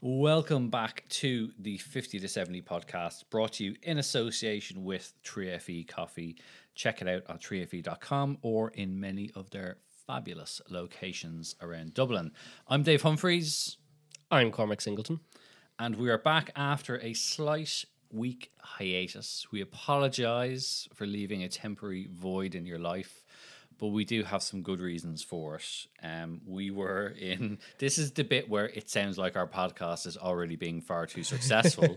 Welcome back to the 50to70 podcast, brought to you in association with 3FE Coffee. Check it out on 3fe.com or in many of their fabulous locations around Dublin. I'm Dave Humphreys. I'm Cormac Singleton. And we are back after a slight week hiatus. We apologise for leaving a temporary void in your life, but we do have some good reasons for it. This is the bit where it sounds like our podcast is already being far too successful.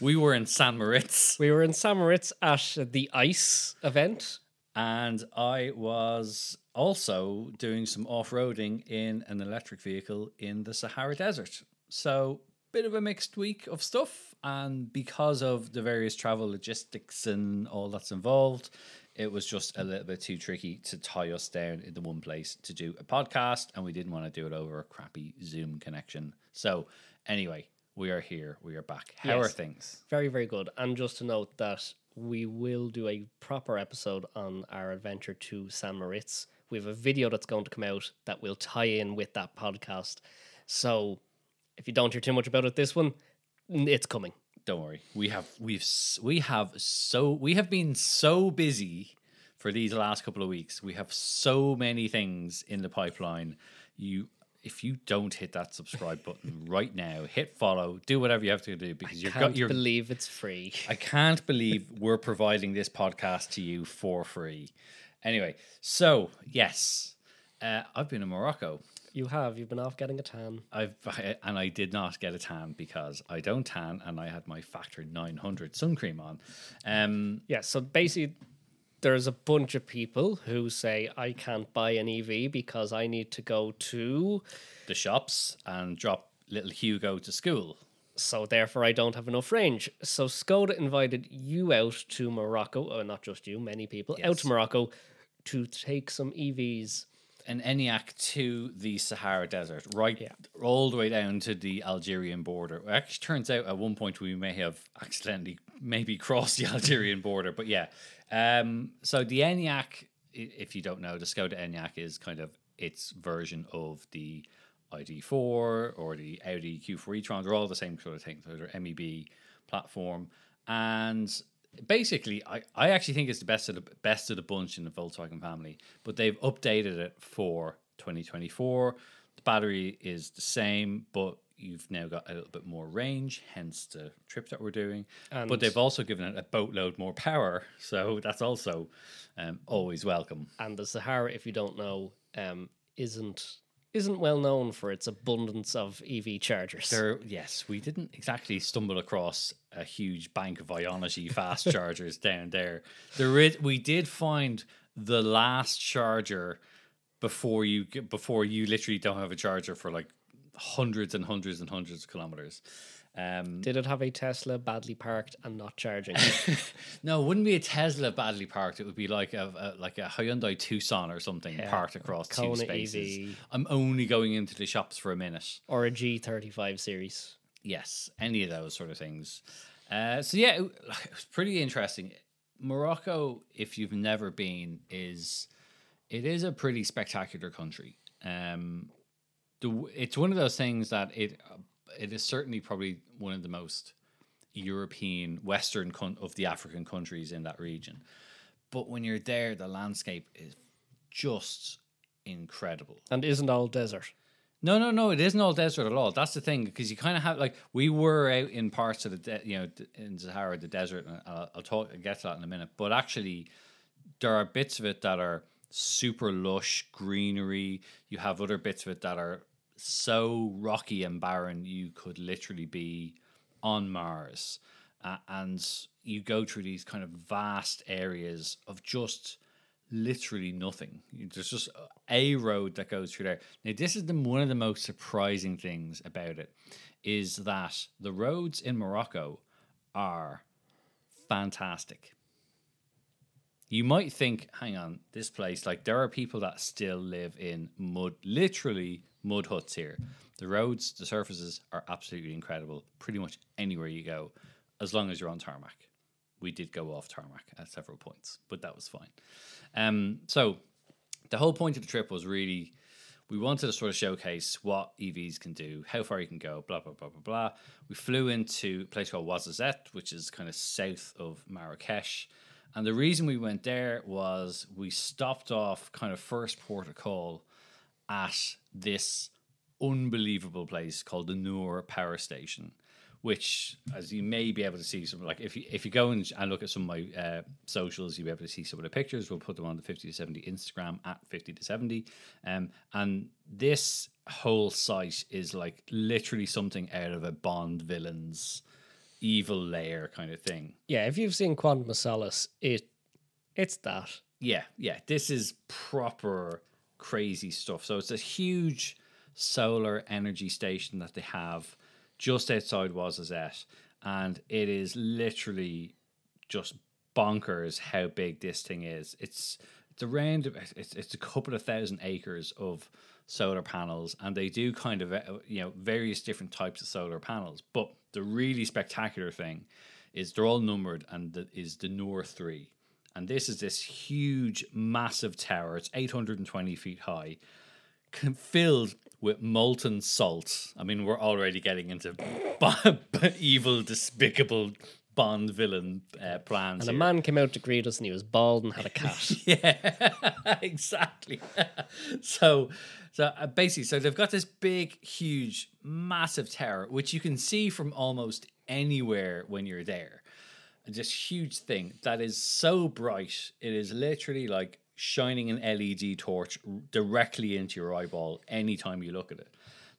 We were in St. Moritz. We were in St. Moritz at the ICE event. And I was also doing some off-roading in an electric vehicle in the Sahara Desert. So, bit of a mixed week of stuff. And because of the various travel logistics and all that's involved, it was just a little bit too tricky to tie us down into one place to do a podcast, and we didn't want to do it over a crappy Zoom connection. So anyway, we are here. We are back. How are things? Very, very good. And just to note that we will do a proper episode on our adventure to St. Moritz. We have a video that's going to come out that will tie in with that podcast. So if you don't hear too much about it this one, it's coming. Don't worry. We have been so busy for these last couple of weeks. We have so many things in the pipeline. If you don't hit that subscribe button right now, hit follow, do whatever you have to do, because I can't believe it's free. I can't believe we're providing this podcast to you for free. Anyway, so yes, I've been in Morocco. You have. You've been off getting a tan. I did not get a tan because I don't tan, and I had my Factor 900 sun cream on. Yeah, so basically there's a bunch of people who say, I can't buy an EV because I need to go to the shops and drop little Hugo to school. So therefore I don't have enough range. So Skoda invited you out to Morocco, or not just you, many people, out to Morocco to take some EVs. An Enyaq to the Sahara Desert, all the way down to the Algerian border. It actually turns out at one point we may have accidentally maybe crossed the Algerian border, but yeah. So the Enyaq, if you don't know, the Skoda Enyaq is kind of its version of the ID.4 or the Audi Q4 e-tron. They're all the same sort of thing. So they're MEB platform. And basically, I actually think it's the best of the bunch in the Volkswagen family, but they've updated it for 2024. The battery is the same, but you've now got a little bit more range, hence the trip that we're doing. But they've also given it a boatload more power, so that's also always welcome. And the Sahara, if you don't know, isn't well known for its abundance of EV chargers. We didn't exactly stumble across a huge bank of Ionity fast chargers down there. We did find the last charger before you literally don't have a charger for like hundreds and hundreds and hundreds of kilometers. Did it have a Tesla badly parked and not charging? No, it wouldn't be a Tesla badly parked. It would be like a Hyundai Tucson or something parked across Kona two spaces. EV. I'm only going into the shops for a minute. Or a G35 series. Yes, any of those sort of things. It was pretty interesting. Morocco, if you've never been, it is a pretty spectacular country. It's one of those things that it is certainly probably one of the most European, Western of the African countries in that region. But when you're there, the landscape is just incredible. And isn't all desert. No, it isn't all desert at all. That's the thing, because you kind of have, like, we were out in parts of the, in Sahara, the desert, and I'll get to that in a minute. But actually, there are bits of it that are super lush, greenery. You have other bits of it that are so rocky and barren you could literally be on Mars, and you go through these kind of vast areas of just literally nothing. There's just a road that goes through there. Now, this is one of the most surprising things about it, is that the roads in Morocco are fantastic. You might think, hang on, this place, like, there are people that still live in mud huts here. The roads, the surfaces are absolutely incredible. Pretty much anywhere you go, as long as you're on tarmac. We did go off tarmac at several points, but that was fine. So the whole point of the trip was really, We wanted to sort of showcase what EVs can do, how far you can go, blah, blah, blah, blah, blah. We flew into a place called Ouarzazate, which is kind of south of Marrakech. And the reason we went there was we stopped off kind of first port of call at this unbelievable place called the Noor Power Station, which, as you may be able to see, some, like if you go and look at some of my socials, you'll be able to see some of the pictures. We'll put them on the 50to70 Instagram at 50to70. And this whole site is like literally something out of a Bond villain's evil lair kind of thing. Yeah, if you've seen Quantum of Solace, it's that. Yeah. This is proper crazy stuff. So it's a huge solar energy station that they have just outside Ouarzazate, and it is literally just bonkers how big this thing is. It's a couple of thousand acres of solar panels, and they do kind of, you know, various different types of solar panels. But the really spectacular thing is they're all numbered, and that is the Noor 3. And this is this huge, massive tower. It's 820 feet high, filled with molten salt. I mean, we're already getting into evil, despicable Bond villain plans. And a man came out to greet us and he was bald and had a cat. Yeah, exactly. So they've got this big, huge, massive tower, which you can see from almost anywhere when you're there. And this huge thing that is so bright, it is literally like shining an LED torch directly into your eyeball anytime you look at it.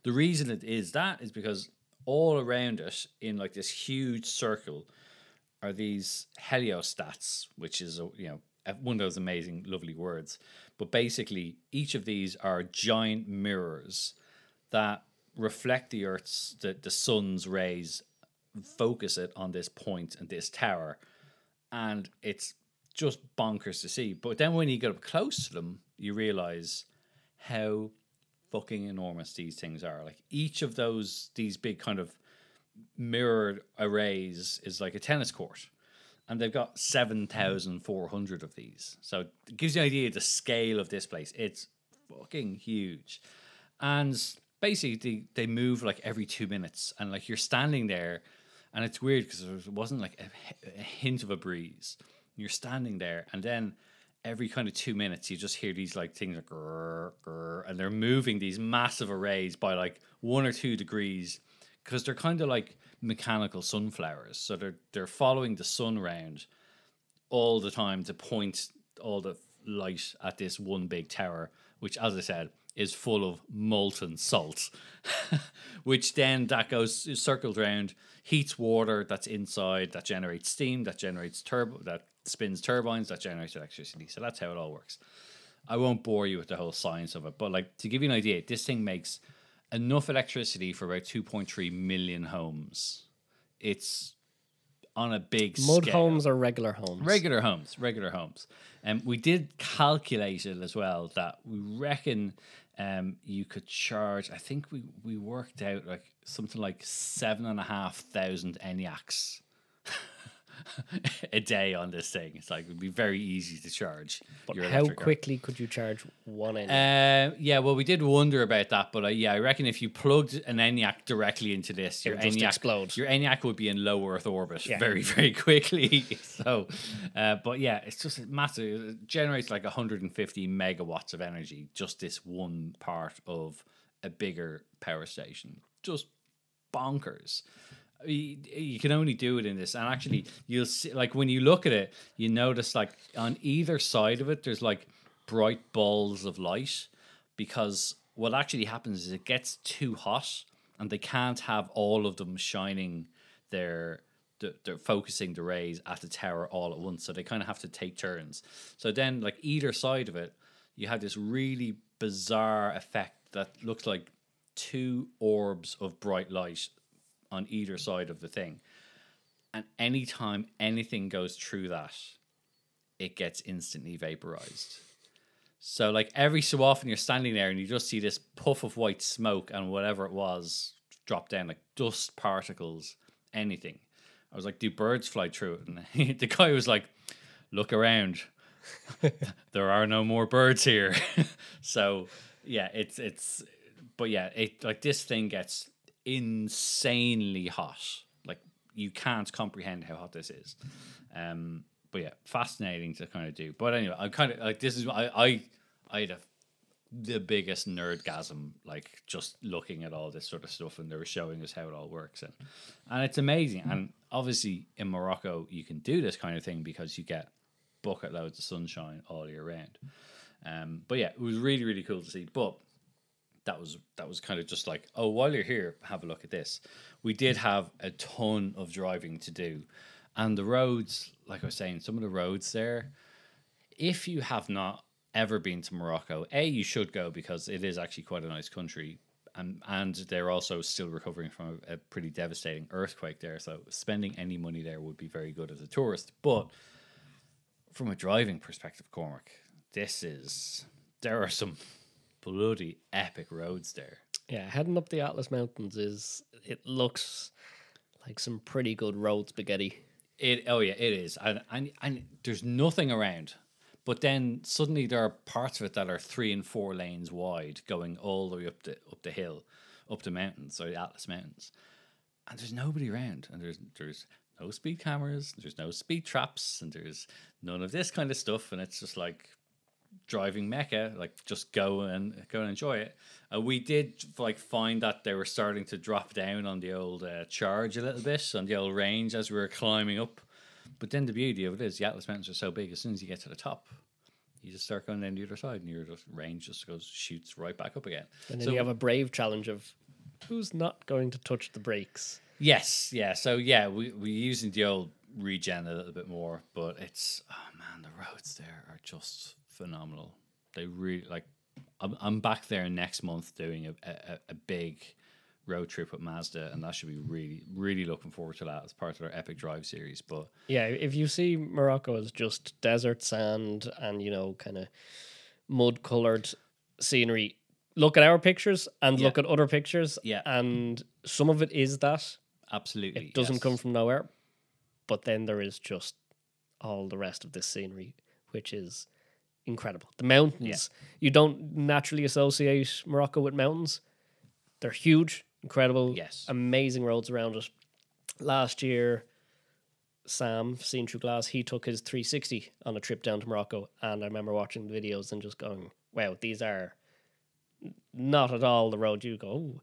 The reason it is that is because all around it, in like this huge circle, are these heliostats, which is one of those amazing, lovely words. But basically, each of these are giant mirrors that reflect the Earth's, the sun's rays, focus it on this point and this tower, and it's just bonkers to see. But then when you get up close to them, you realize how fucking enormous these things are. Like each of these big kind of mirrored arrays is like a tennis court, and they've got 7,400 of these. So it gives you an idea of the scale of this place. It's fucking huge. And basically they move like every 2 minutes, and like you're standing there, and it's weird because there wasn't like a hint of a breeze. You're standing there, and then every kind of 2 minutes, you just hear these like things like grrr, grrr, and they're moving these massive arrays by like 1 or 2 degrees, because they're kind of like mechanical sunflowers. So they're following the sun round all the time to point all the light at this one big tower, which, as I said, is full of molten salt, which then that goes circled around, heats water that's inside, that generates steam, that generates that spins turbines, that generates electricity. So that's how it all works. I won't bore you with the whole science of it, but like to give you an idea, this thing makes enough electricity for about 2.3 million homes. It's on a big mud scale. Homes or regular homes? Regular homes. And we did calculate it as well, that we reckon you could charge, I think we worked out like something like 7,500 Enyaqs a day on this thing. It's like, it would be very easy to charge. But how quickly could you charge one Enyaq? We did wonder about that, but I reckon if you plugged an Enyaq directly into this, your Enyaq would be in low Earth orbit very, very quickly. so it's just massive. It generates like 150 megawatts of energy, just this one part of a bigger power station. Just bonkers. You can only do it in this, and actually you'll see, like when you look at it, you notice like on either side of it there's like bright balls of light, because what actually happens is it gets too hot and they can't have all of them shining they're focusing the rays at the tower all at once, so they kind of have to take turns. So then like either side of it you have this really bizarre effect that looks like two orbs of bright light on either side of the thing. And anytime anything goes through that, it gets instantly vaporized. So like every so often you're standing there and you just see this puff of white smoke and whatever it was drop down, like dust particles, anything. I was like, do birds fly through it? And the guy was like, look around. There are no more birds here. So Yeah, it's but yeah, it like this thing gets insanely hot. Like you can't comprehend how hot this is. But yeah, fascinating to kind of do. But anyway, I'm kind of like this is I had the biggest nerdgasm, like just looking at all this sort of stuff, and they were showing us how it all works, and it's amazing. And obviously in Morocco you can do this kind of thing because you get bucket loads of sunshine all year round. But yeah, it was really, really cool to see. But that was kind of just like, oh, while you're here, have a look at this. We did have a ton of driving to do, and the roads, like I was saying, some of the roads there, if you have not ever been to Morocco, A, you should go because it is actually quite a nice country, and they're also still recovering from a pretty devastating earthquake there, so spending any money there would be very good as a tourist. But from a driving perspective, Cormac, there are some bloody epic roads there. Yeah, heading up the Atlas Mountains it looks like some pretty good road spaghetti. It is, and there's nothing around. But then suddenly there are parts of it that are 3 and 4 lanes wide, going all the way up the hill, up the mountains, or the Atlas Mountains, and there's nobody around, and there's no speed cameras, there's no speed traps, and there's none of this kind of stuff, and it's just like driving Mecca, like just go and enjoy it. We did like find that they were starting to drop down on the old charge a little bit, on the old range as we were climbing up. But then the beauty of it is the Atlas Mountains are so big, as soon as you get to the top, you just start going down the other side and your range just shoots right back up again. And then you have a brave challenge of who's not going to touch the brakes. Yes, yeah. So yeah, we're using the old regen a little bit more, but it's, oh man, the roads there are just phenomenal. They really, like, I'm back there next month doing a big road trip with Mazda, and that should be really, really looking forward to that as part of our Epic Drive series. But yeah, if you see Morocco as just desert sand and, you know, kind of mud colored scenery, look at our pictures and look at other pictures, and some of it is that. Absolutely. It doesn't come from nowhere. But then there is just all the rest of this scenery, which is incredible. The mountains. You don't naturally associate Morocco with mountains. They're huge, incredible, amazing roads around it. Last year, Sam, Seen Through Glass, he took his 360 on a trip down to Morocco, and I remember watching the videos and just going, wow, these are not at all the road you go, oh,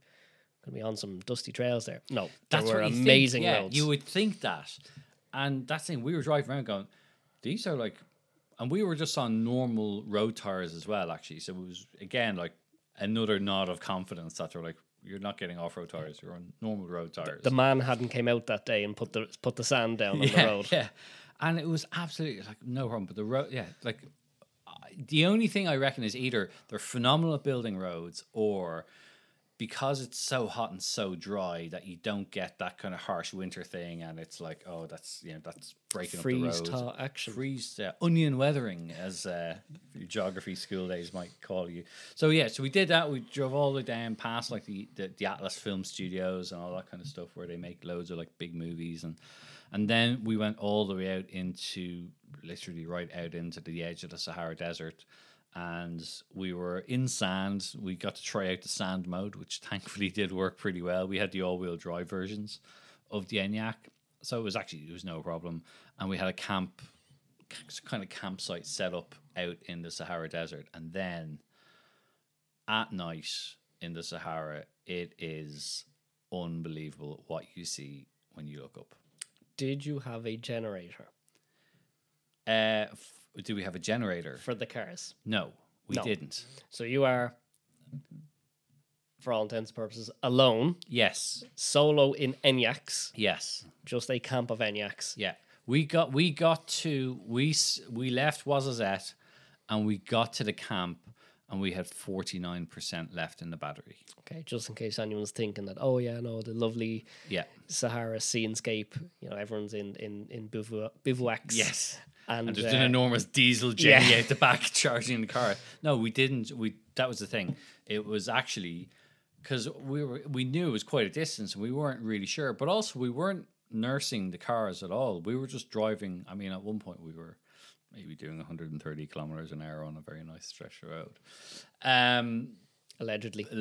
gonna be on some dusty trails there. No, they were amazing roads. You would think that. And that's the thing, we were driving around going, these are like, and we were just on normal road tires as well, actually. So it was, again, like another nod of confidence that they're like, you're not getting off-road tires, you're on normal road tires. The man hadn't came out that day and put the sand down on the road. Yeah, and it was absolutely like no problem. But the road, the only thing I reckon is either they're phenomenal at building roads, or because it's so hot and so dry that you don't get that kind of harsh winter thing, and it's like, oh, that's breaking up the road. Freeze-thaw action. Onion weathering, as geography school days might call you. So yeah, so we did that. We drove all the way down past like the Atlas Film Studios and all that kind of stuff where they make loads of like big movies, and then we went all the way out into, literally right out into the edge of the Sahara Desert. And we were in sand. We got to try out the sand mode, which thankfully did work pretty well. We had the all-wheel drive versions of the Enyaq, so it was no problem. And we had a campsite set up out in the Sahara Desert. And then at night in the Sahara, it is unbelievable what you see when you look up. Did you have a generator? Do we have a generator? For the cars? No, we didn't. So you are, for all intents and purposes, alone. Yes. Solo in Enyaqs. Yes. Just a camp of Enyaqs. Yeah. We left Ouarzazate and we got to the camp and we had 49% left in the battery. Okay, just in case anyone's thinking that, oh yeah, no, the lovely Sahara scenescape, you know, everyone's in bivouacs. Yes. And there's an enormous diesel Jenny out the back charging the car. No, we didn't. That was the thing. It was actually because we knew it was quite a distance and we weren't really sure. But also we weren't nursing the cars at all. We were just driving. I mean, at one point we were maybe doing 130 kilometers an hour on a very nice stretch of road. Allegedly. But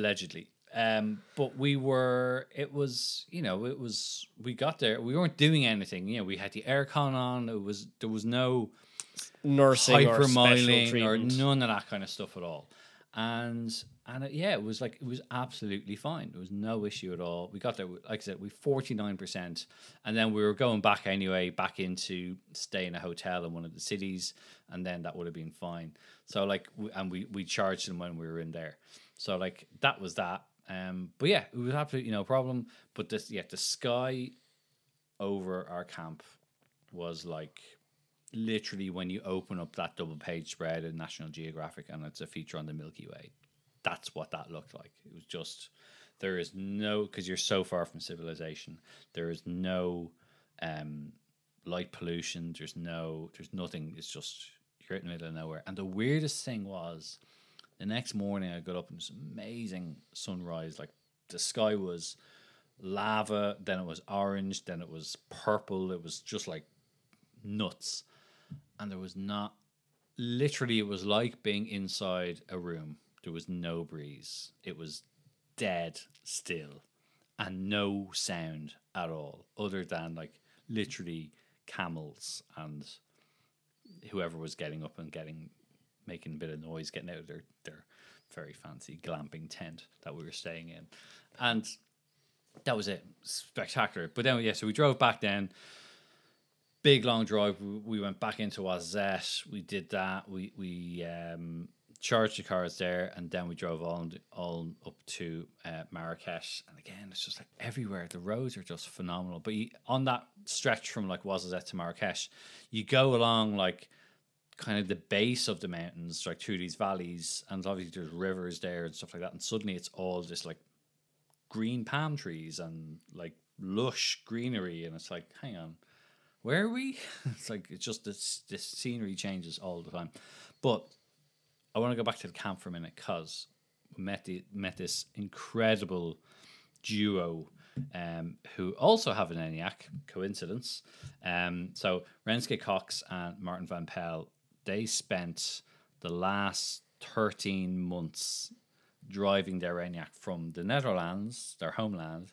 we got there. We weren't doing anything. You know, we had the aircon on. There was no nursing or special treatment, none of that kind of stuff at all. And it was absolutely fine. There was no issue at all. We got there, like I said, we 49%, and then we were going back anyway, back into stay in a hotel in one of the cities, and then that would have been fine. So we charged them when we were in there. So that was that. But yeah, it was absolutely no problem. But the sky over our camp was like literally when you open up that double page spread in National Geographic and it's a feature on the Milky Way. That's what that looked like. It was just, there is no, because you're so far from civilization, there is no light pollution. There's nothing. It's just, you're in the middle of nowhere. And the weirdest thing was, the next morning I got up and this amazing sunrise. Like the sky was lava, then it was orange, then it was purple. It was just like nuts. And there was not, literally it was like being inside a room. There was no breeze. It was dead still and no sound at all other than like literally camels and whoever was getting up and making a bit of noise, getting out of their very fancy glamping tent that we were staying in. And that was it. Spectacular. But then, yeah, so we drove back then. Big long drive. We went back into Ouarzazate. We did that. We charged the cars there, and then we drove all up to Marrakech. And again, it's just like everywhere. The roads are just phenomenal. But on that stretch from like Ouarzazate to Marrakech, you go along like kind of the base of the mountains, like through these valleys, and obviously there's rivers there and stuff like that. And suddenly it's all just like green palm trees and like lush greenery, and it's like, hang on, where are we? It's like, it's just this scenery changes all the time. But I want to go back to the camp for a minute because we met this incredible duo who also have an Enyaq, coincidence. So Renske Cox and Martin Van Pell, they spent the last 13 months driving their Enyaq from the Netherlands, their homeland,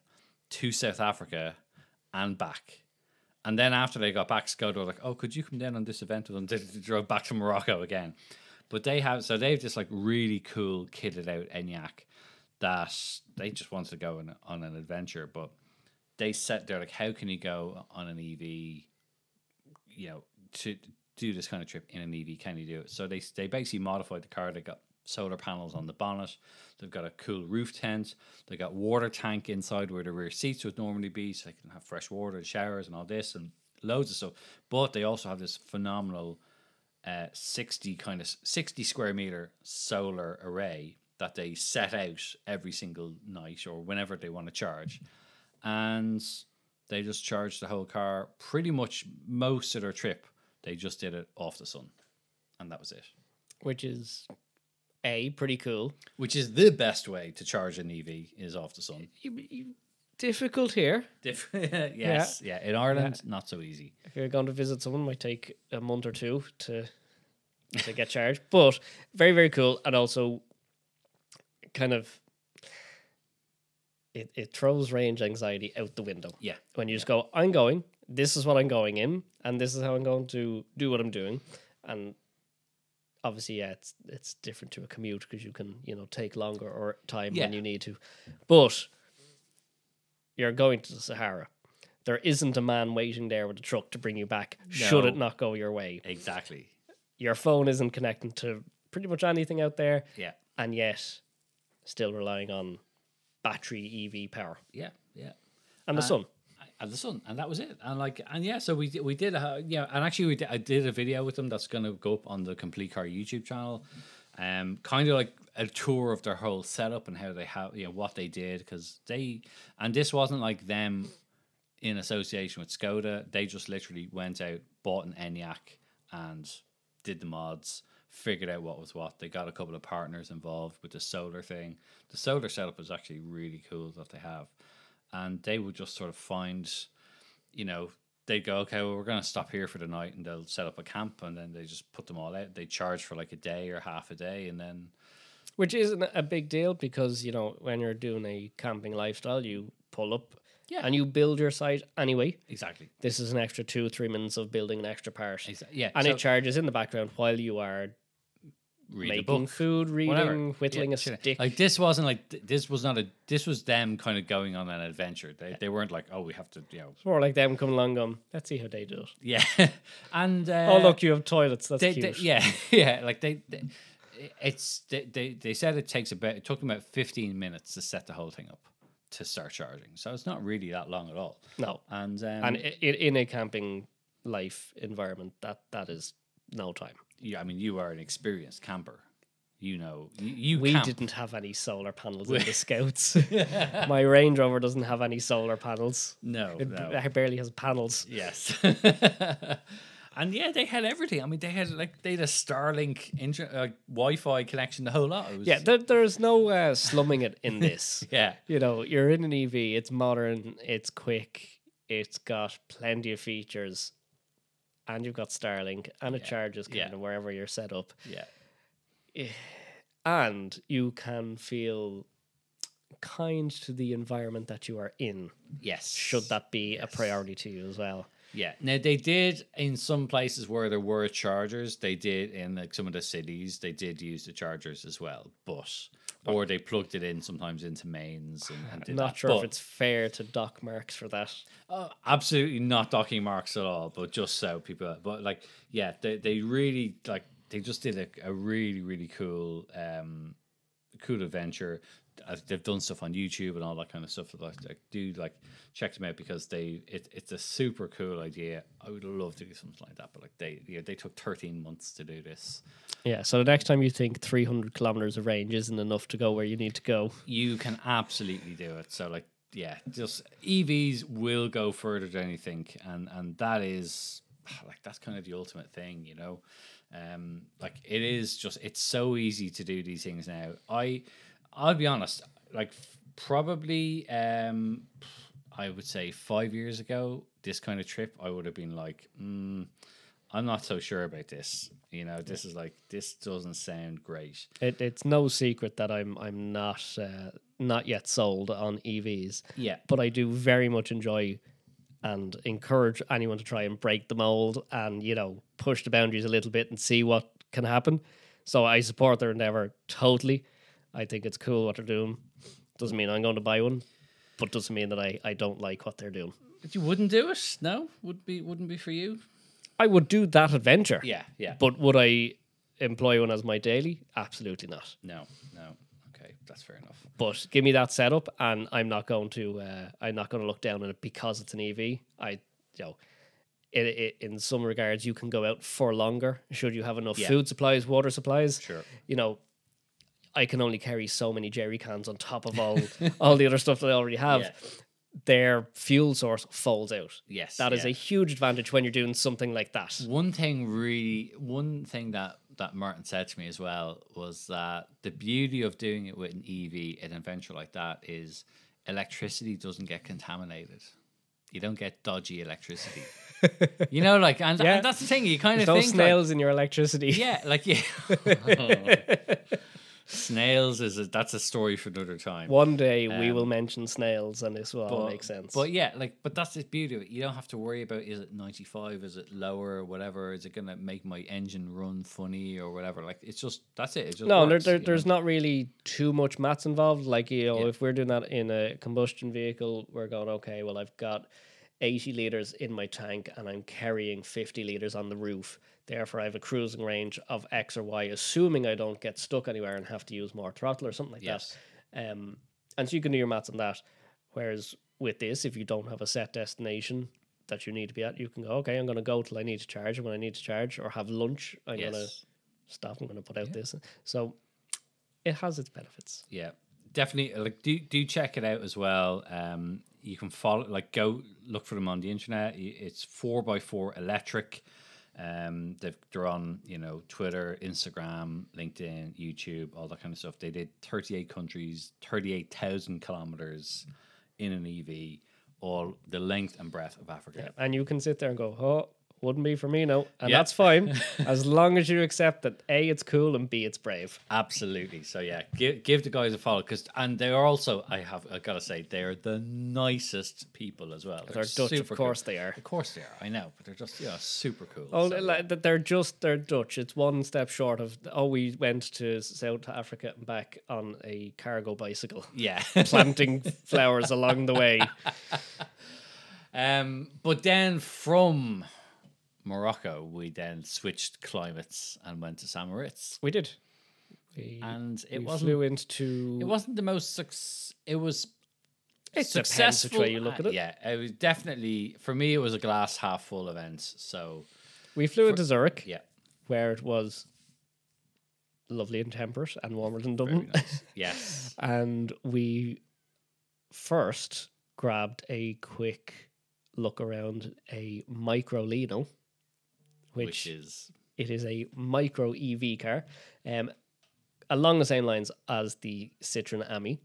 to South Africa and back. And then after they got back, Skoda were like, oh, could you come down on this event with them? They drove back to Morocco again. But they've this like really cool kitted out Enyaq that they just wanted to go on an adventure. But they're like, how can you go on an EV, you know, to do this kind of trip in an EV? Can you do it? So they basically modified the car. They got solar panels on the bonnet. They've got a cool roof tent. They got water tank inside where the rear seats would normally be, so they can have fresh water and showers and all this and loads of stuff. But they also have this phenomenal 60 square meter solar array that they set out every single night or whenever they want to charge, and they just charge the whole car pretty much most of their trip. They just did it off the sun, and that was it, which is pretty cool. Which is the best way to charge an EV is off the sun. Difficult here. Yes. Yeah. In Ireland, not so easy. If you're going to visit someone, it might take a month or two to get charged. But very, very cool. And also kind of it throws range anxiety out the window. Yeah. When you just go, I'm going, this is what I'm going in, and this is how I'm going to do what I'm doing. And obviously, yeah, it's different to a commute because you can, you know, take longer or time when you need to. But you're going to the Sahara. There isn't a man waiting there with a truck to bring you back. No. Should it not go your way. Exactly. Your phone isn't connecting to pretty much anything out there. Yeah. And yet, still relying on battery EV power. Yeah, yeah. And the sun. And the sun. And that was it. And so we did, and actually I did a video with them that's going to go up on the Complete Car YouTube channel. Kind of like a tour of their whole setup and how they have, you know, what they did, because this wasn't like them in association with Skoda. They just literally went out, bought an Enyaq and did the mods, figured out what was what. They got a couple of partners involved with the solar thing. The solar setup is actually really cool that they have. And they would just sort of find, you know, they'd go, okay, well, we're going to stop here for the night, and they'll set up a camp, and then they just put them all out. They charge for like a day or half a day, and then Which isn't a big deal because, you know, when you're doing a camping lifestyle, you pull up and you build your site anyway. Exactly. This is an extra 2 or 3 minutes of building an extra part. Yeah. And so it charges in the background while you are making food, reading, whatever. Whittling a stick. Like this wasn't like, this was not a, this was them kind of going on an adventure. They weren't like, oh, we have to, you know. It's more like them coming along going, let's see how they do it. Yeah. And oh, look, you have toilets. That's cute. Yeah. Like they said it took them about 15 minutes to set the whole thing up to start charging. So it's not really that long at all. No. And in a camping life environment, that is no time. Yeah, I mean, you are an experienced camper. You know, we didn't have any solar panels in the Scouts. My Range Rover doesn't have any solar panels. No. It barely has panels. Yes. And yeah, they had everything. I mean, they had a Starlink Wi-Fi connection, the whole lot. Yeah, there's no slumming it in this. Yeah. You know, you're in an EV. It's modern. It's quick. It's got plenty of features. And you've got Starlink, and it charges kind of wherever you're set up. Yeah. And you can feel kind to the environment that you are in. Yes. Should that be a priority to you as well? Yeah. Now, they did, in some places where there were chargers, they did, in like some of the cities, they did use the chargers as well. But... Or they plugged it in sometimes into mains. And did not that. Sure but if it's fair to dock marks for that. Absolutely not docking marks at all, but just so people... But, like, yeah, they really, like, they just did a really, really cool adventure. They've done stuff on YouTube and all that kind of stuff. Like dude, like, check them out because it's a super cool idea. I would love to do something like that, but like they took 13 months to do this. Yeah, so the next time you think 300 kilometers of range isn't enough to go where you need to go, you can absolutely do it. So like, yeah, just EVs will go further than you think, and that is like that's kind of the ultimate thing, you know. Like it is just it's so easy to do these things now. I'll be honest, like probably I would say 5 years ago, this kind of trip, I would have been like, I'm not so sure about this. You know, this is like, this doesn't sound great. It's no secret that I'm not yet sold on EVs. Yeah. But I do very much enjoy and encourage anyone to try and break the mold and, you know, push the boundaries a little bit and see what can happen. So I support their endeavor totally. I think it's cool what they're doing. Doesn't mean I'm going to buy one, but doesn't mean that I don't like what they're doing. But you wouldn't do it? No? Wouldn't be for you? I would do that adventure. Yeah. But would I employ one as my daily? Absolutely not. No. Okay, that's fair enough. But give me that setup and I'm not going to look down on it because it's an EV. It, in some regards, you can go out for longer should you have enough food supplies, water supplies. Sure. You know, I can only carry so many jerry cans on top of all the other stuff that I already have. Yeah. Their fuel source folds out. Yes. That is a huge advantage when you're doing something like that. One thing that Martin said to me as well was that the beauty of doing it with an EV, an adventure like that, is electricity doesn't get contaminated. You don't get dodgy electricity. You know, like, and that's the thing. You kind There's of no think snails like, in your electricity. Yeah, like, yeah. Snails that's a story for another time. One day we will mention snails, and this will all make sense. But yeah, like, but that's the beauty of it. You don't have to worry about is it 95, is it lower, whatever. Is it going to make my engine run funny or whatever? Like, it's just that's it. It just works, there's not really too much maths involved. Like, you know, if we're doing that in a combustion vehicle, we're going okay. Well, I've got 80 liters in my tank, and I'm carrying 50 liters on the roof. Therefore, I have a cruising range of X or Y, assuming I don't get stuck anywhere and have to use more throttle or something like that. And so you can do your maths on that. Whereas with this, if you don't have a set destination that you need to be at, you can go, okay, I'm going to go till I need to charge. And when I need to charge or have lunch, I'm going to stop. I'm going to put out this. So it has its benefits. Yeah, definitely. Like, do check it out as well. You can follow, like, go look for them on the internet. It's 4x4 electric. They're on, you know, Twitter, Instagram, LinkedIn, YouTube, all that kind of stuff. They did 38 countries, 38,000 kilometers in an EV, all the length and breadth of Africa. Yeah, and you can sit there and go, oh, Wouldn't be for me, no. And that's fine, as long as you accept that A, it's cool, and B, it's brave. Absolutely. So yeah, give the guys a follow, and they are also, I gotta say, they are the nicest people as well. They're Dutch, super of course cool. They are. Of course they are. I know, but they're just super cool. Oh, so, they're Dutch. It's one step short of we went to South Africa and back on a cargo bicycle. Yeah, planting flowers along the way. But then from Morocco, we then switched climates and went to St. Moritz. We did. It wasn't the most successful. It depends which way you look at it. Yeah, it was definitely, for me, it was a glass half full event. So we flew into Zurich, where it was lovely and temperate and warmer than Dublin. Nice. Yes. And we first grabbed a quick look around a Microlino, which is a micro EV car, along the same lines as the Citroen Ami,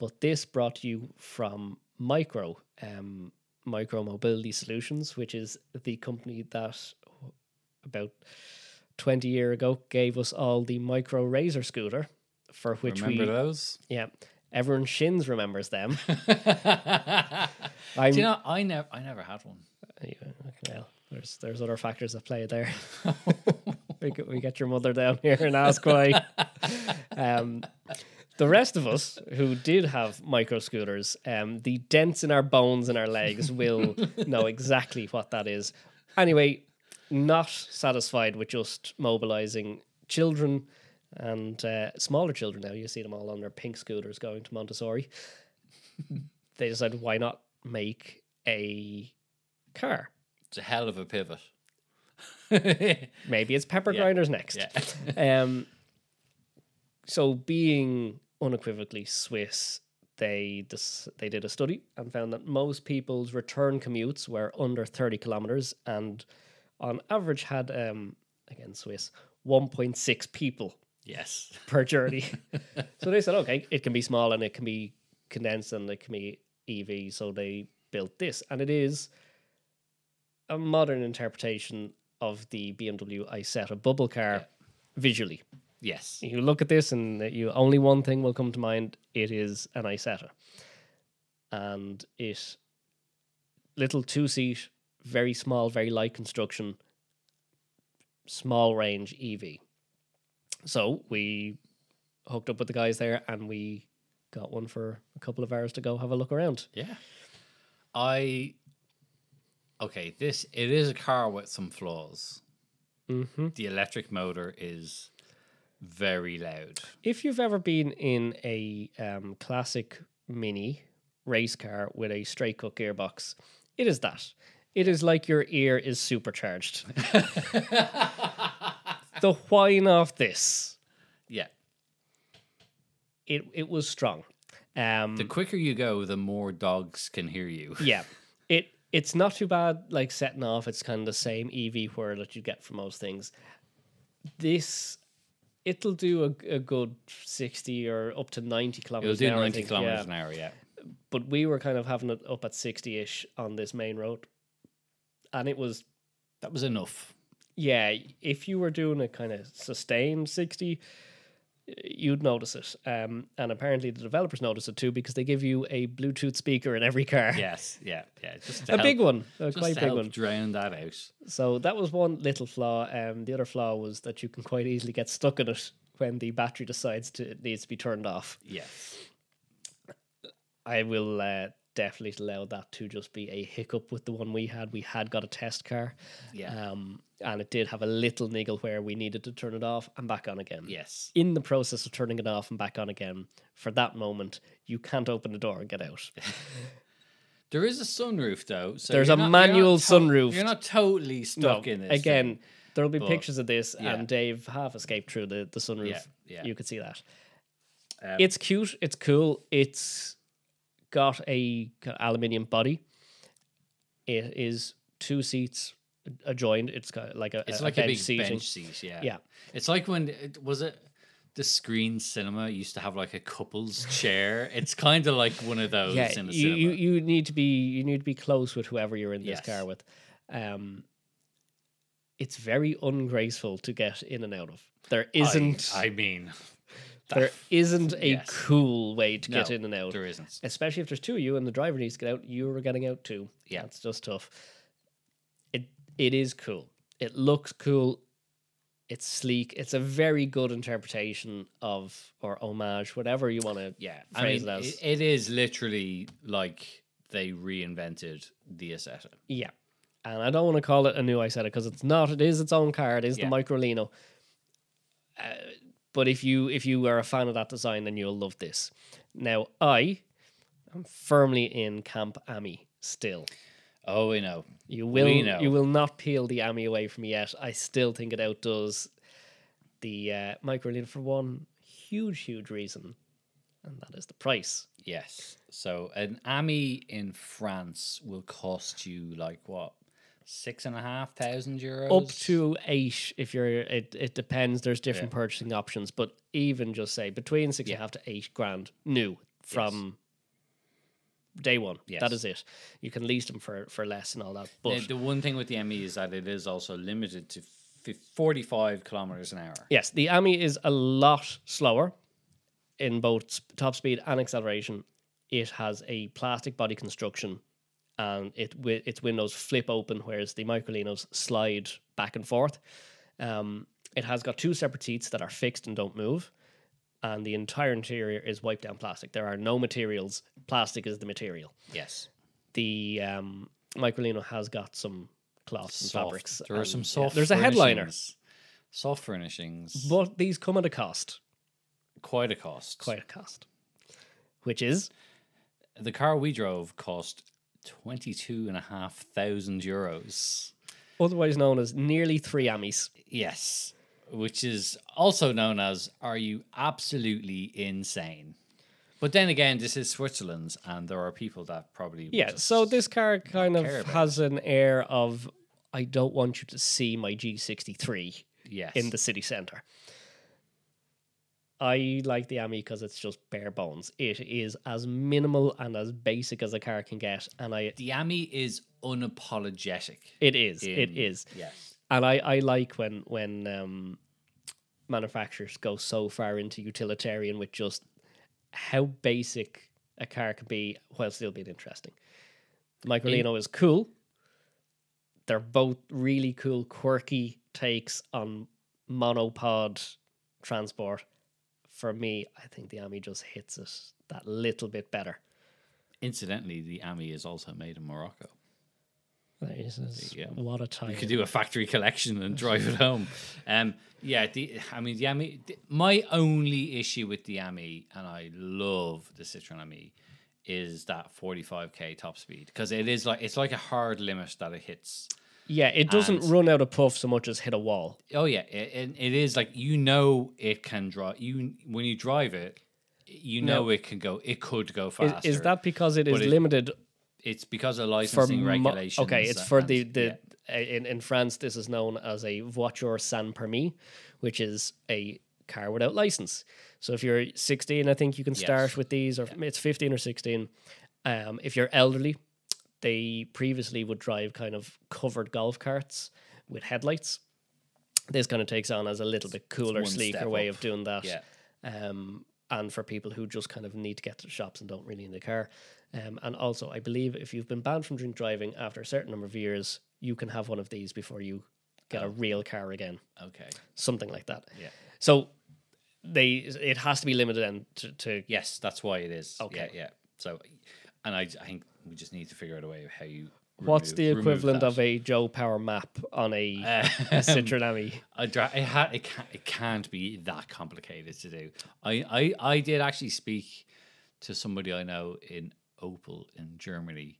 but this brought you from Micro Mobility Solutions, which is the company that about 20 years ago gave us all the Micro Razor scooter, for which remember those? Yeah. Everyone shins remembers them. Do you know, I never had one. Well, there's other factors at play there. We get your mother down here and ask why. The rest of us who did have micro scooters, the dents in our bones and our legs will know exactly what that is. Anyway, not satisfied with just mobilizing children and smaller children now, you see them all on their pink scooters going to Montessori. They decided, why not make a car? It's a hell of a pivot. Maybe it's pepper grinders next. Yeah. So being unequivocally Swiss, they did a study and found that most people's return commutes were under 30 kilometers and on average had, again Swiss, 1.6 people. Yes. Per journey. So they said, okay, it can be small and it can be condensed and it can be EV. So they built this. And it is a modern interpretation of the BMW Isetta bubble car visually. Yes. You look at this and only one thing will come to mind. It is an Isetta. And it, little two-seat, very small, very light construction, small range EV. So we hooked up with the guys there and we got one for a couple of hours to go have a look around. Yeah. It is a car with some flaws. Mm-hmm. The electric motor is very loud. If you've ever been in a classic mini race car with a straight cut gearbox, it is that. It is like your ear is supercharged. The whine of this. Yeah. It was strong. The quicker you go, the more dogs can hear you. Yeah. It's not too bad, like setting off. It's kind of the same EV whir that you get from most things. This, it'll do a good 60 or up to 90 kilometers an hour. It'll do 90 kilometers an hour, yeah. But we were kind of having it up at 60-ish on this main road. And that was enough. Yeah, if you were doing a kind of sustained 60, you'd notice it. And apparently the developers notice it too because they give you a Bluetooth speaker in every car. Yes, yeah. Just a big one. Quite a big one. Drown that out. So that was one little flaw. The other flaw was that you can quite easily get stuck in it when the battery decides it needs to be turned off. Yes. I will definitely allow that to just be a hiccup with the one we had. We had got a test car. Yeah. And it did have a little niggle where we needed to turn it off and back on again. Yes. In the process of turning it off and back on again, for that moment, you can't open the door and get out. There is a sunroof, though. So there's a manual sunroof. You're not totally stuck in this. Again, there'll be pictures of this, and Dave half escaped through the sunroof. Yeah. You could see that. It's cute. It's cool. It's got a aluminium body. It is two seats adjoined. It's got like a big bench seat. Yeah. It's like when the Screen Cinema used to have like a couple's chair. It's kind of like one of those. Yeah, in the cinema. You need to be close with whoever you're in this car with. it's very ungraceful to get in and out of. There isn't... There isn't a cool way to get in and out. There isn't. Especially if there's two of you and the driver needs to get out, you're getting out too. Yeah. It's just tough. It is cool. It looks cool. It's sleek. It's a very good interpretation of, or homage, whatever you want to phrase it as. It is literally like they reinvented the Isetta. Yeah. And I don't want to call it a new Isetta because it's not. It is its own car. It is the Microlino. But if you are a fan of that design, then you'll love this. Now, I am firmly in Camp Ami still. Oh, we know. You will not peel the Ami away from me yet. I still think it outdoes the Microlino for one huge, huge reason, and that is the price. Yes. So an Ami in France will cost you like what? 6,500 euros, up to 8 if you're. It depends. There's different purchasing options, but even just say between 6,500 to 8,000 new from day one. Yes. That is it. You can lease them for less and all that. But the one thing with the ME is that it is also limited to 45 kilometers an hour. Yes, the AMI is a lot slower in both top speed and acceleration. It has a plastic body construction. And its windows flip open, whereas the Microlinos slide back and forth. It has got two separate seats that are fixed and don't move. And the entire interior is wiped down plastic. There are no materials. Plastic is the material. Yes. The Microlino has got some cloths and fabrics. There are some soft there's a headliner. Soft furnishings. But these come at a cost. Quite a cost. Which is? The car we drove cost 22,500 euros, otherwise known as nearly 3 Amis. Yes, which is also known as, are you absolutely insane? But then again, this is Switzerland, and there are people that probably so this car kind of has an air of, I don't want you to see my G63 in the city centre. I like the Ami because it's just bare bones. It is as minimal and as basic as a car can get. And the Ami is unapologetic. It is. Yes. And I like when manufacturers go so far into utilitarian with just how basic a car can be while still being interesting. The Microlino is cool. They're both really cool, quirky takes on monopod transport. For me, I think the Ami just hits it that little bit better. Incidentally, the Ami is also made in Morocco. What a time. You could do a factory collection and drive it home. The Ami. My only issue with the Ami, and I love the Citroen Ami, is that 45k top speed, because it is like a hard limit that it hits. Yeah, it doesn't run out of puff so much as hit a wall. Oh, yeah. It is like, it can drive. When you drive it, it can go. It could go faster. Is that because it is limited? It's because of licensing regulations. Okay, it's for in France, this is known as a voiture sans permis, which is a car without license. So if you're 16, I think you can start with these, or it's 15 or 16. If you're elderly, they previously would drive kind of covered golf carts with headlights. This kind of takes on as a little bit cooler, sleeker way of doing that. Yeah. And for people who just kind of need to get to the shops and don't really need a car. And also, I believe if you've been banned from drink driving after a certain number of years, you can have one of these before you get a real car again. Okay. Something like that. Yeah. So it has to be limited then to... Yes, that's why it is. Okay. Yeah. So, and I think... We just need to figure out a way of how you... What's the equivalent of a Joe Power map on a Citroen Ami? It can't be that complicated to do. I did actually speak to somebody I know in Opel in Germany,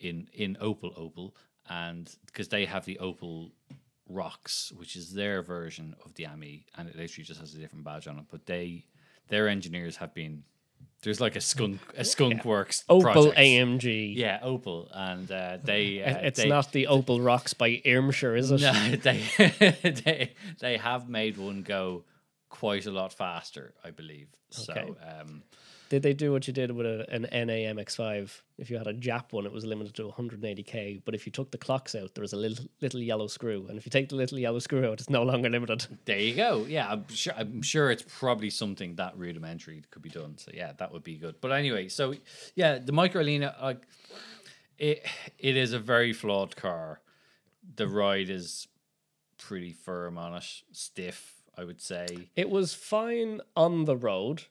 in Opel, and because they have the Opel Rocks, which is their version of the Ami, and it literally just has a different badge on it. But their engineers have been... There's like a skunk works Opel AMG. Yeah, Opel, and it's not the Opel Rocks by Ayrmshire, is it? No, they have made one go quite a lot faster, I believe. Okay. So Did they do what you did with an NA MX-5? If you had a Jap one, it was limited to 180k, but if you took the clocks out, there was a little yellow screw, and if you take the little yellow screw out, it's no longer limited. There you go. Yeah, I'm sure it's probably something that rudimentary could be done. So yeah, that would be good. But anyway, so yeah, the Microlino, it is a very flawed car. The ride is pretty firm on it, stiff, I would say. It was fine on the road,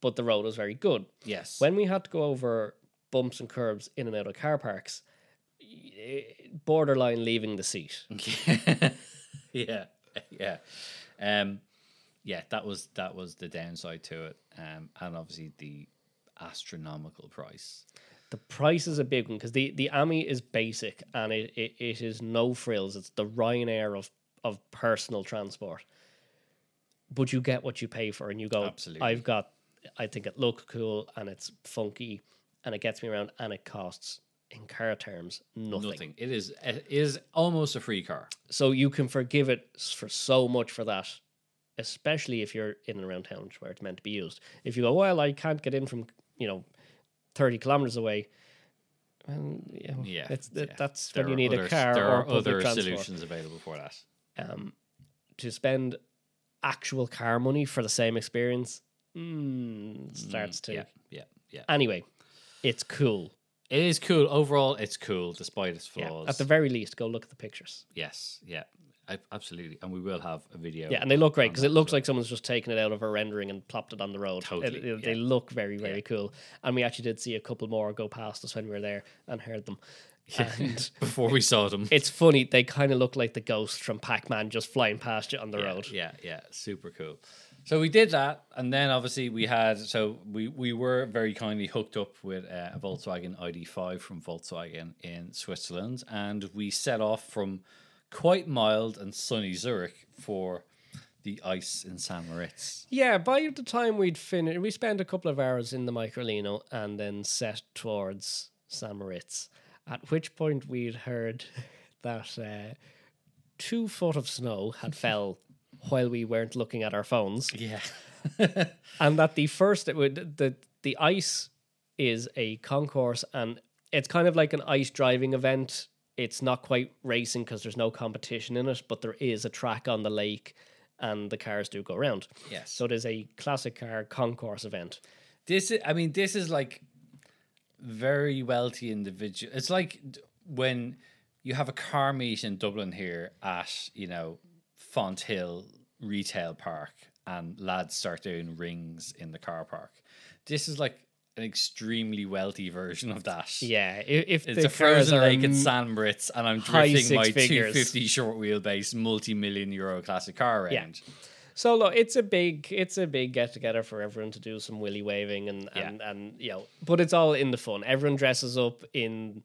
but the road was very good. Yes. When we had to go over bumps and curbs in and out of car parks, borderline leaving the seat. Yeah. Yeah, that was the downside to it. And obviously the astronomical price. The price is a big one, because the Ami is basic, and it is no frills. It's the Ryanair of personal transport. But you get what you pay for, and you go, absolutely. I think it looked cool, and it's funky, and it gets me around, and it costs, in car terms, nothing. It is almost a free car. So you can forgive it for so much for that, especially if you're in and around town where it's meant to be used. If you go, well, I can't get in from, 30 kilometers away. That's when you need a car. There are other solutions available for that. To spend actual car money for the same experience starts to. Yeah. Anyway, it's cool. It is cool. Overall, it's cool despite its flaws. Yeah. At the very least, go look at the pictures. Yes. Yeah. Absolutely. And we will have a video. Yeah, and they look great, because it looks like someone's just taken it out of a rendering and plopped it on the road. Totally. They look very, very cool. And we actually did see a couple more go past us when we were there and heard them. Yeah. And before we saw them. It's funny. They kind of look like the ghost from Pac-Man just flying past you on the road. Yeah. Super cool. So we did that, and then obviously we were very kindly hooked up with a Volkswagen ID.4 from Volkswagen in Switzerland, and we set off from quite mild and sunny Zurich for the ICE in St. Moritz. Yeah, by the time we'd finished, we spent a couple of hours in the Microlino and then set towards St. Moritz, at which point we'd heard that 2 foot of snow had fell while we weren't looking at our phones. Yeah. And that the ICE is a concourse, and it's kind of like an ICE driving event. It's not quite racing because there's no competition in it, but there is a track on the lake and the cars do go around. Yes. So it is a classic car concourse event. This is like very wealthy individual. It's like when you have a car meet in Dublin here at, Font Hill Retail Park, and lads start doing rings in the car park. This is like an extremely wealthy version of that. Yeah, if it's a frozen lake in St. Moritz, and I'm drifting my 250 short wheelbase multi-million-euro classic car around. Yeah. So look, it's a big get together for everyone to do some willy waving and but it's all in the fun. Everyone dresses up in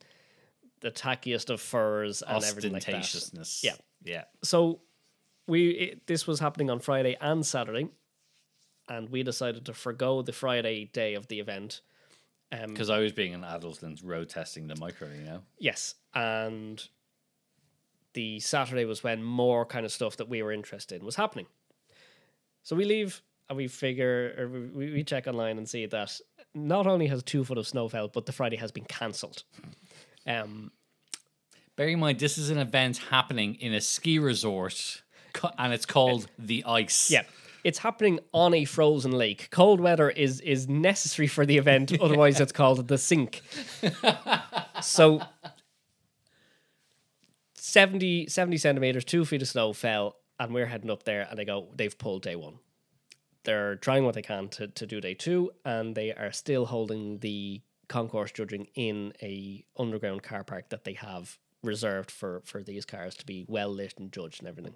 the tackiest of furs and everything like that. Ostentatiousness. Yeah. So this was happening on Friday and Saturday, and we decided to forgo the Friday day of the event. Because I was being an adult and road testing the Microlino. Yes, and the Saturday was when more kind of stuff that we were interested in was happening. So we leave and we check online and see that not only has 2 foot of snow fell, but the Friday has been cancelled. Bear in mind, this is an event happening in a ski resort, and it's called the ICE. Yeah, it's happening on a frozen lake. Cold weather is necessary for the event, otherwise it's called the sink. So 70 centimetres, 2 feet of snow fell, and we're heading up there, and they've pulled day one. They're trying what they can to do day two, and they are still holding the concourse judging in a underground car park that they have reserved for these cars to be well lit and judged and everything.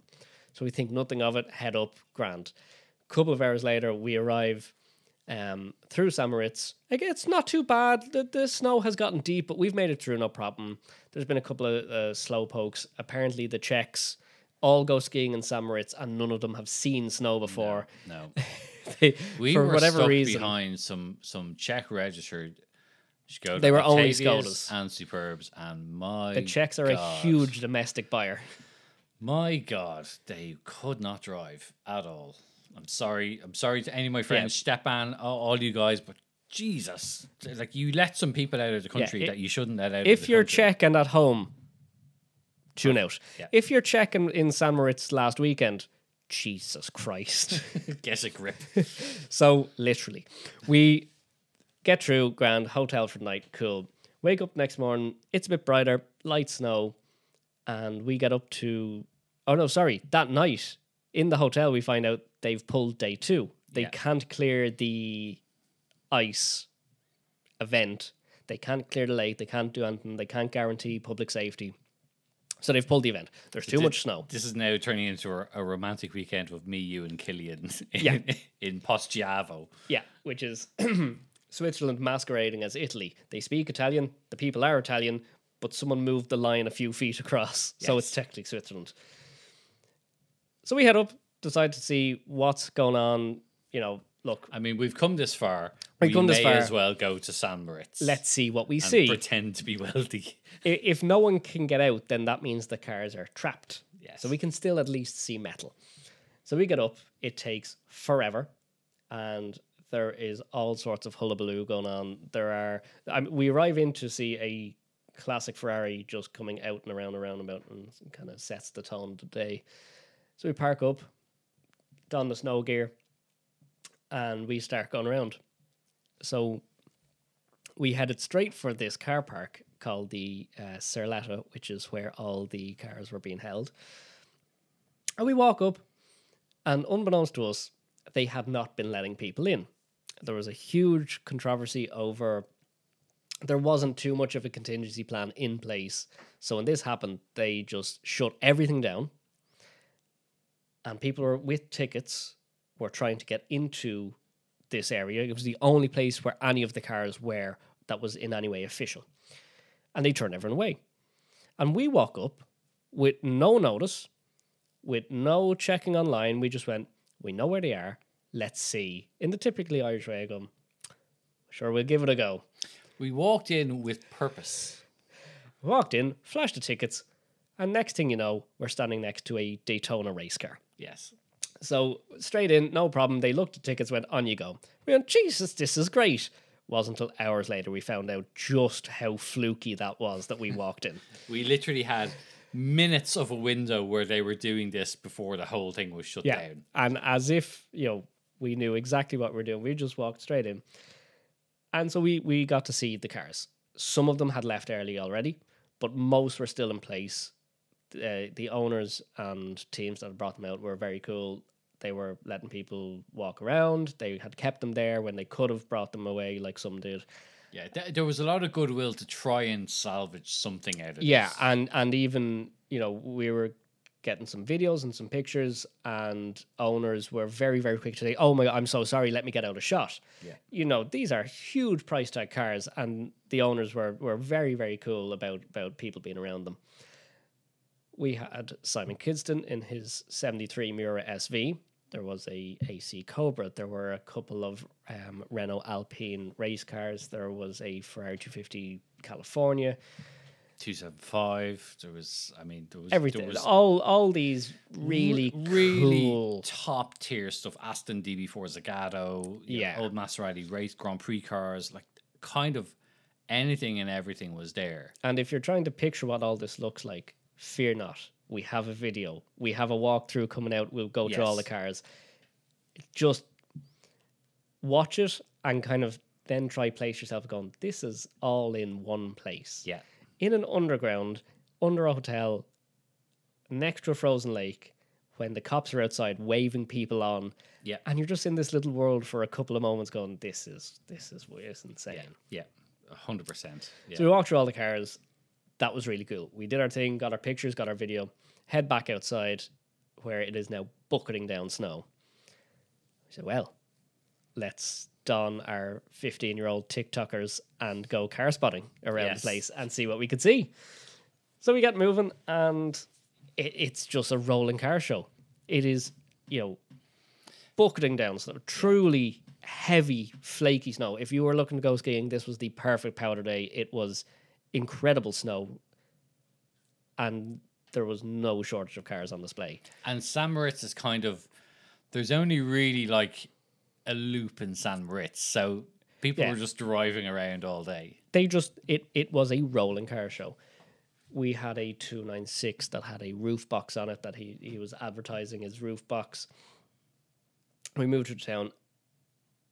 So we think nothing of it, head up, grand. A couple of hours later, we arrive through St. Moritz. Again, it's not too bad. The snow has gotten deep, but we've made it through, no problem. There's been a couple of slow pokes. Apparently, the Czechs all go skiing in St. Moritz, and none of them have seen snow before. No. We were stuck behind some Czech registered Skoda. They were only Skodas. And Superbs, and the Czechs are a huge domestic buyer. My God, they could not drive at all. I'm sorry to any of my friends, Stepan, all you guys, but Jesus, like you let some people out of the country that you shouldn't let out. If you're checking at home, tune out. Yeah. If you're checking in St. Moritz last weekend, Jesus Christ, get a grip. So literally, we get through grand hotel for the night. Cool. Wake up next morning. It's a bit brighter, light snow, and we get up to. Oh no, sorry. That night in the hotel, we find out they've pulled day two. They can't clear the ICE event. They can't clear the lake. They can't do anything. They can't guarantee public safety. So they've pulled the event. There's too much snow. This is now turning into a romantic weekend with me, you and Killian in Poschiavo. Yeah, which is Switzerland masquerading as Italy. They speak Italian. The people are Italian, but someone moved the line a few feet across. Yes. So it's technically Switzerland. So we head up, decide to see what's going on, you know, look, I mean, we've come this far. We may as well go to St. Moritz. Let's see what we see. Pretend to be wealthy. If no one can get out, then that means the cars are trapped. Yes. So we can still at least see metal. So we get up. It takes forever. And there is all sorts of hullabaloo going on. We arrive in to see a classic Ferrari just coming out and around and around about, and kind of sets the tone of the day. So we park up, don the snow gear, and we start going around. So we headed straight for this car park called the Serlata, which is where all the cars were being held. And we walk up, and unbeknownst to us, they had not been letting people in. There was a huge controversy over, there wasn't too much of a contingency plan in place. So when this happened, they just shut everything down. And people were with tickets were trying to get into this area. It was the only place where any of the cars were that was in any way official. And they turned everyone away. And we walk up with no notice, with no checking online. We just went, we know where they are. Let's see. In the typically Irish way, I go, sure, we'll give it a go. We walked in with purpose. Walked in, flashed the tickets, and next thing you know, we're standing next to a Daytona race car. Yes. So straight in, no problem. They looked at tickets, went, on you go. We went, Jesus, this is great. Wasn't until hours later we found out just how fluky that was that we walked in. We literally had minutes of a window where they were doing this before the whole thing was shut down. And as if, you know, we knew exactly what we were doing. We just walked straight in. And so we got to see the cars. Some of them had left early already, but most were still in place. The owners and teams that brought them out were very cool. They were letting people walk around. They had kept them there when they could have brought them away, like some did. Yeah, there was a lot of goodwill to try and salvage something out of this. Yeah, and even, you know, we were getting some videos and some pictures, and owners were very, very quick to say, oh my God, I'm so sorry, let me get out a shot. Yeah. You know, these are huge price tag cars, and the owners were very, very cool about people being around them. We had Simon Kidston in his 73 Miura SV. There was a AC Cobra. There were a couple of Renault Alpine race cars. There was a Ferrari 250 California. 275. There was everything. There was all these really cool, top tier stuff. Aston DB4 Zagato. You know, old Maserati race Grand Prix cars. Like kind of anything and everything was there. And if you're trying to picture what all this looks like, fear not. We have a video. We have a walkthrough coming out. We'll go through all the cars. Just watch it and kind of then try place yourself going, this is all in one place. Yeah. In an underground, under a hotel, next to a frozen lake, when the cops are outside waving people on. Yeah. And you're just in this little world for a couple of moments going, this is weird, it's insane. Yeah. 100%. Yeah. So we walked through all the cars. That was really cool. We did our thing, got our pictures, got our video, head back outside where it is now bucketing down snow. We said, well, let's don our 15-year-old TikTokers and go car spotting around the place and see what we could see. So we got moving, and it's just a rolling car show. It is, you know, bucketing down snow, truly heavy, flaky snow. If you were looking to go skiing, this was the perfect powder day. It was incredible snow, and there was no shortage of cars on display. And St. Moritz is there's only really like a loop in St. Moritz, so People were just driving around all day. They just, it was a rolling car show. We had a 296 that had a roof box on it that he was advertising his roof box. We moved to town,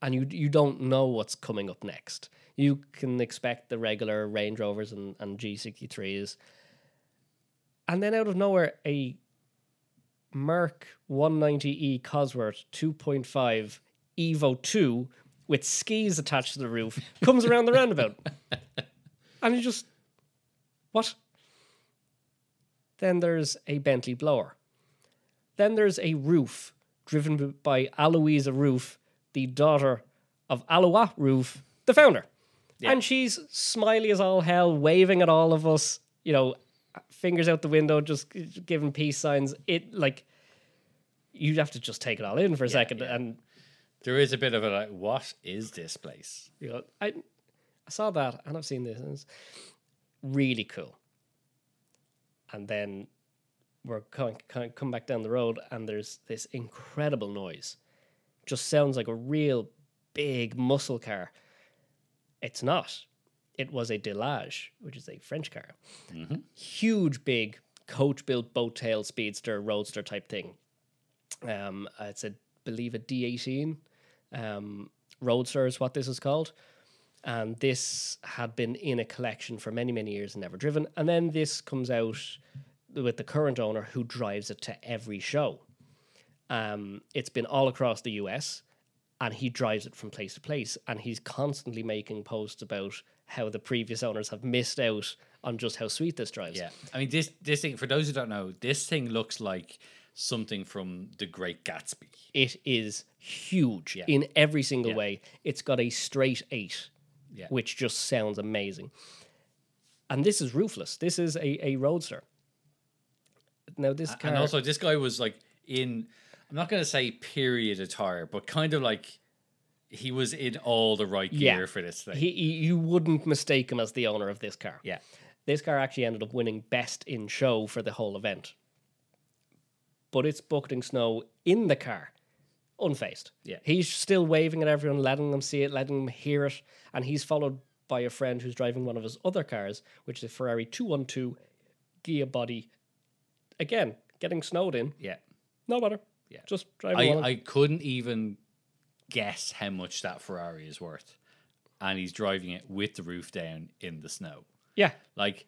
and you don't know what's coming up next. You can expect the regular Range Rovers and G63s. And then out of nowhere, a Merc 190E Cosworth 2.5 Evo 2 with skis attached to the roof comes around the roundabout. And you just, what? Then there's a Bentley blower. Then there's a roof driven by Aloisa Roof, the daughter of Alois Roof, the founder. Yeah. And she's smiley as all hell, waving at all of us, you know, fingers out the window, just giving peace signs. It, like, you'd have to just take it all in for a second. Yeah. And there is a bit of a, like, what is this place? You know, I saw that, and I've seen this, and it's really cool. And then we're come back down the road, and there's this incredible noise. Just sounds like a real big muscle car. It's not. It was a Delage, which is a French car. Mm-hmm. Huge, big, coach-built, boat-tail, speedster, roadster type thing. It's, I believe, a D18. Roadster is what this is called. And this had been in a collection for many, many years and never driven. And then this comes out with the current owner, who drives it to every show. It's been all across the US, and he drives it from place to place, and he's constantly making posts about how the previous owners have missed out on just how sweet this drives. Yeah, I mean, this thing, for those who don't know, this thing looks like something from The Great Gatsby. It is huge in every single way. It's got a straight 8, which just sounds amazing. And this is roofless. This is a roadster. Now this car, and also this guy was like in, I'm not going to say period attire, but kind of like he was in all the right gear for this thing. You wouldn't mistake him as the owner of this car. Yeah, this car actually ended up winning best in show for the whole event. But it's bucketing snow in the car, unfazed. Yeah, he's still waving at everyone, letting them see it, letting them hear it, and he's followed by a friend who's driving one of his other cars, which is a Ferrari 212 Ghia body. Again, getting snowed in. Yeah. No matter. Yeah. Just driving along. I couldn't even guess how much that Ferrari is worth. And he's driving it with the roof down in the snow. Yeah. Like,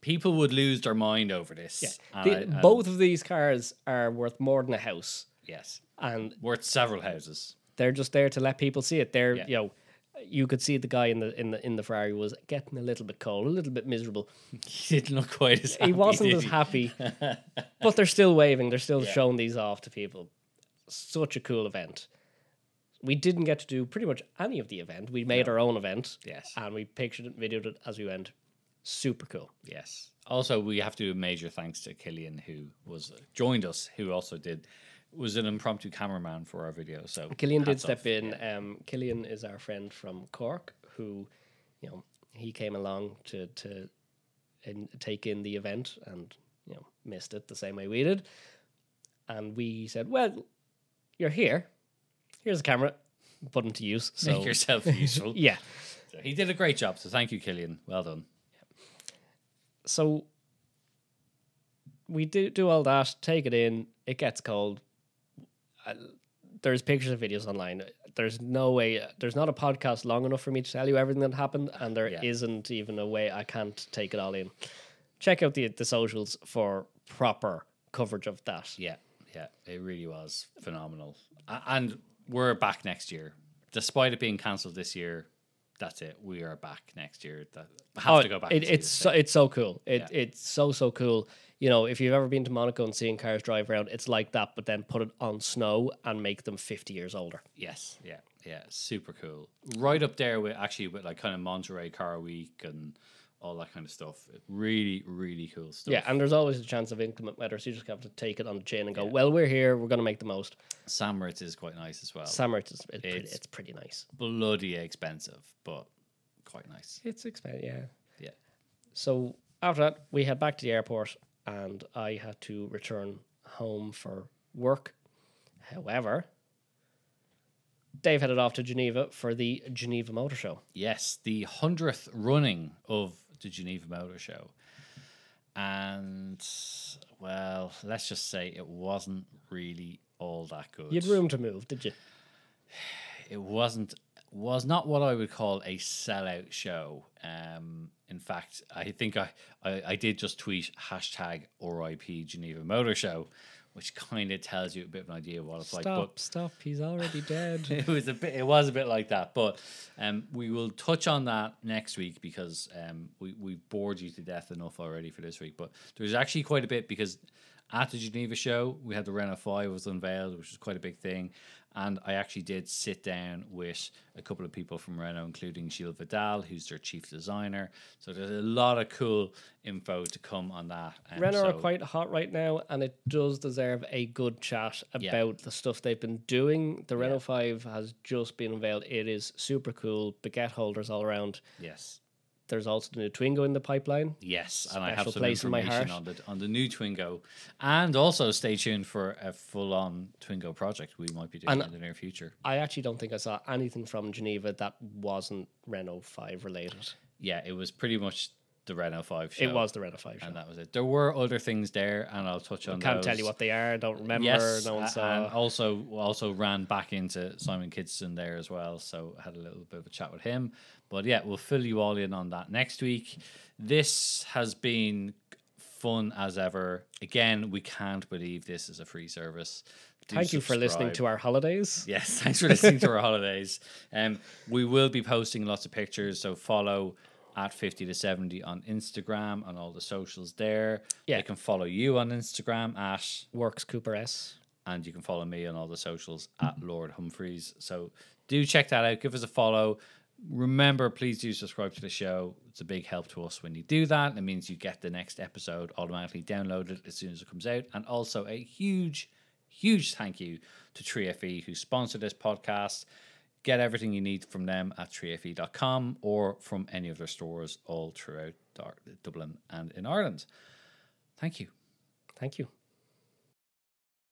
people would lose their mind over this. Yeah. Both of these cars are worth more than a house. Yes. And worth several houses. They're just there to let people see it. They're, you know, you could see the guy in the Ferrari was getting a little bit cold, a little bit miserable. He didn't look quite as happy. He wasn't as happy, but they're still waving. They're still showing these off to people. Such a cool event. We didn't get to do pretty much any of the event. We made our own event. Yes. And we pictured it and videoed it as we went. Super cool. Yes. Also, we have to do a major thanks to Killian, who was joined us, who also was an impromptu cameraman for our video. So Killian did step in. Yeah. Killian is our friend from Cork, who, you know, he came along to take in the event and, you know, missed it the same way we did. And we said, well, you're here. Here's a camera. Put them to use. So. Make yourself useful. Yeah. So he did a great job. So thank you, Killian. Well done. Yeah. So we do all that, take it in. It gets cold. There's pictures and videos online. There's no way, there's not a podcast long enough for me to tell you everything that happened, and there isn't even a way I can't take it all in. Check out the socials for proper coverage of that. Yeah, it really was phenomenal. And we're back next year. Despite it being cancelled this year, that's it. We are back next year. I have to go back. It's so cool. It's so cool. You know, if you've ever been to Monaco and seen cars drive around, it's like that, but then put it on snow and make them 50 years older. Yes. Yeah. Super cool. Right up there with like kind of Monterey Car Week and all that kind of stuff. Really, really cool stuff. Yeah, and there's always a chance of inclement weather, so you just have to take it on the chin and go, well, we're here, we're going to make the most. St. Moritz is quite nice as well. St. Moritz is it's pretty nice. Bloody expensive, but quite nice. It's expensive, yeah. So after that, we head back to the airport, and I had to return home for work. However, Dave headed off to Geneva for the Geneva Motor Show. Yes, the 100th running of the Geneva Motor Show. And, well, let's just say it wasn't really all that good. You had room to move, did you? It was not what I would call a sellout show. In fact, I think I did just tweet hashtag RIP Geneva Motor Show, which kind of tells you a bit of an idea of what it's like. Stop, he's already dead. It was a bit like that, but we will touch on that next week because we bored you to death enough already for this week. But there's actually quite a bit because at the Geneva show, we had the Renault 5 was unveiled, which was quite a big thing. And I actually did sit down with a couple of people from Renault, including Gilles Vidal, who's their chief designer. So there's a lot of cool info to come on that. Renault are quite hot right now, and it does deserve a good chat about the stuff they've been doing. The Renault 5 has just been unveiled. It is super cool. Baguette holders all around. Yes. There's also the new Twingo in the pipeline. Yes, and I have some information on the new Twingo. And also stay tuned for a full-on Twingo project we might be doing in the near future. I actually don't think I saw anything from Geneva that wasn't Renault 5 related. Yeah, it was pretty much the Renault 5 show. It was the Renault 5 show. And that was it. There were other things there, and I'll touch on those. I can't tell you what they are. Don't remember. Yes, no one saw. And also ran back into Simon Kidston there as well, so had a little bit of a chat with him. But yeah, we'll fill you all in on that next week. This has been fun as ever. Again, we can't believe this is a free service. Thank you for listening to our holidays. Yes, thanks for listening to our holidays. We will be posting lots of pictures, so follow at 50to70 on Instagram and all the socials there. Yeah. They can follow you on Instagram at WorksCooperS. And you can follow me on all the socials at Lord Humphreys. So do check that out. Give us a follow. Remember, please do subscribe to the show. It's a big help to us when you do that. It means you get the next episode automatically downloaded as soon as it comes out. And also a huge, huge thank you to 3FE who sponsored this podcast. Get everything you need from them at 3fe.com or from any of their stores all throughout Dublin and in Ireland. Thank you. Thank you.